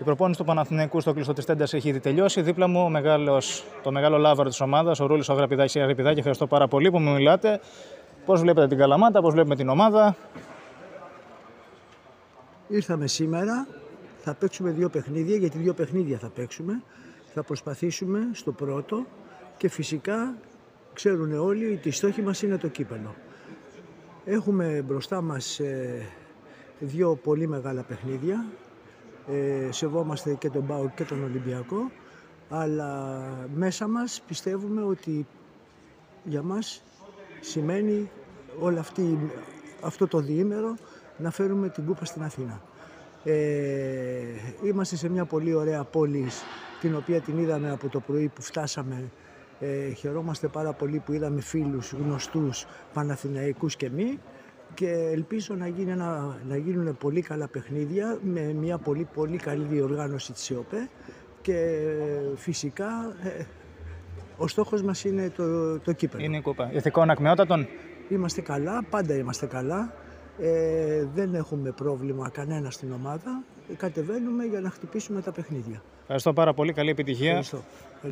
Η προπόνηση του Παναθηναϊκού στο κλειστό της τέντας έχει ήδη τελειώσει. Δίπλα μου το μεγάλο λάβαρο της ομάδας, ο Ρούλης Αγραπιδάκης. Ευχαριστώ πάρα πολύ που μου μιλάτε. Πώς βλέπετε την Καλαμάτα, πώς βλέπουμε την ομάδα? Ήρθαμε σήμερα, θα παίξουμε δύο παιχνίδια, γιατί δύο παιχνίδια θα παίξουμε. Θα προσπαθήσουμε στο πρώτο και φυσικά ξέρουν όλοι ότι η στόχη μας είναι το Κύπενο. Έχουμε μπροστά μας δύο πολύ μεγάλα παιχνίδια. Σεβόμαστε και τον ΠΑΟΚ και τον Ολυμπιακό, αλλά μέσα μας πιστεύουμε ότι για μας σημαίνει όλο αυτό το διήμερο να φέρουμε την κούπα στην Αθήνα. Είμαστε σε μια πολύ ωραία πόλη, την οποία την είδαμε από το πρωί που φτάσαμε. Χαιρόμαστε πάρα πολύ που είδαμε φίλους, γνωστούς, Παναθηναϊκούς και μη, και ελπίζω να γίνουν πολύ καλά παιχνίδια με μια πολύ, πολύ καλή διοργάνωση της ΕΟΠΕ και φυσικά ο στόχος μας είναι το Κύπελλο. Είναι η κούπα. Ηθικών ακμεότατων. Είμαστε καλά, πάντα είμαστε καλά. Δεν έχουμε πρόβλημα κανένα στην ομάδα. Κατεβαίνουμε για να χτυπήσουμε τα παιχνίδια. Ευχαριστώ πάρα πολύ. Καλή επιτυχία. Ευχαριστώ.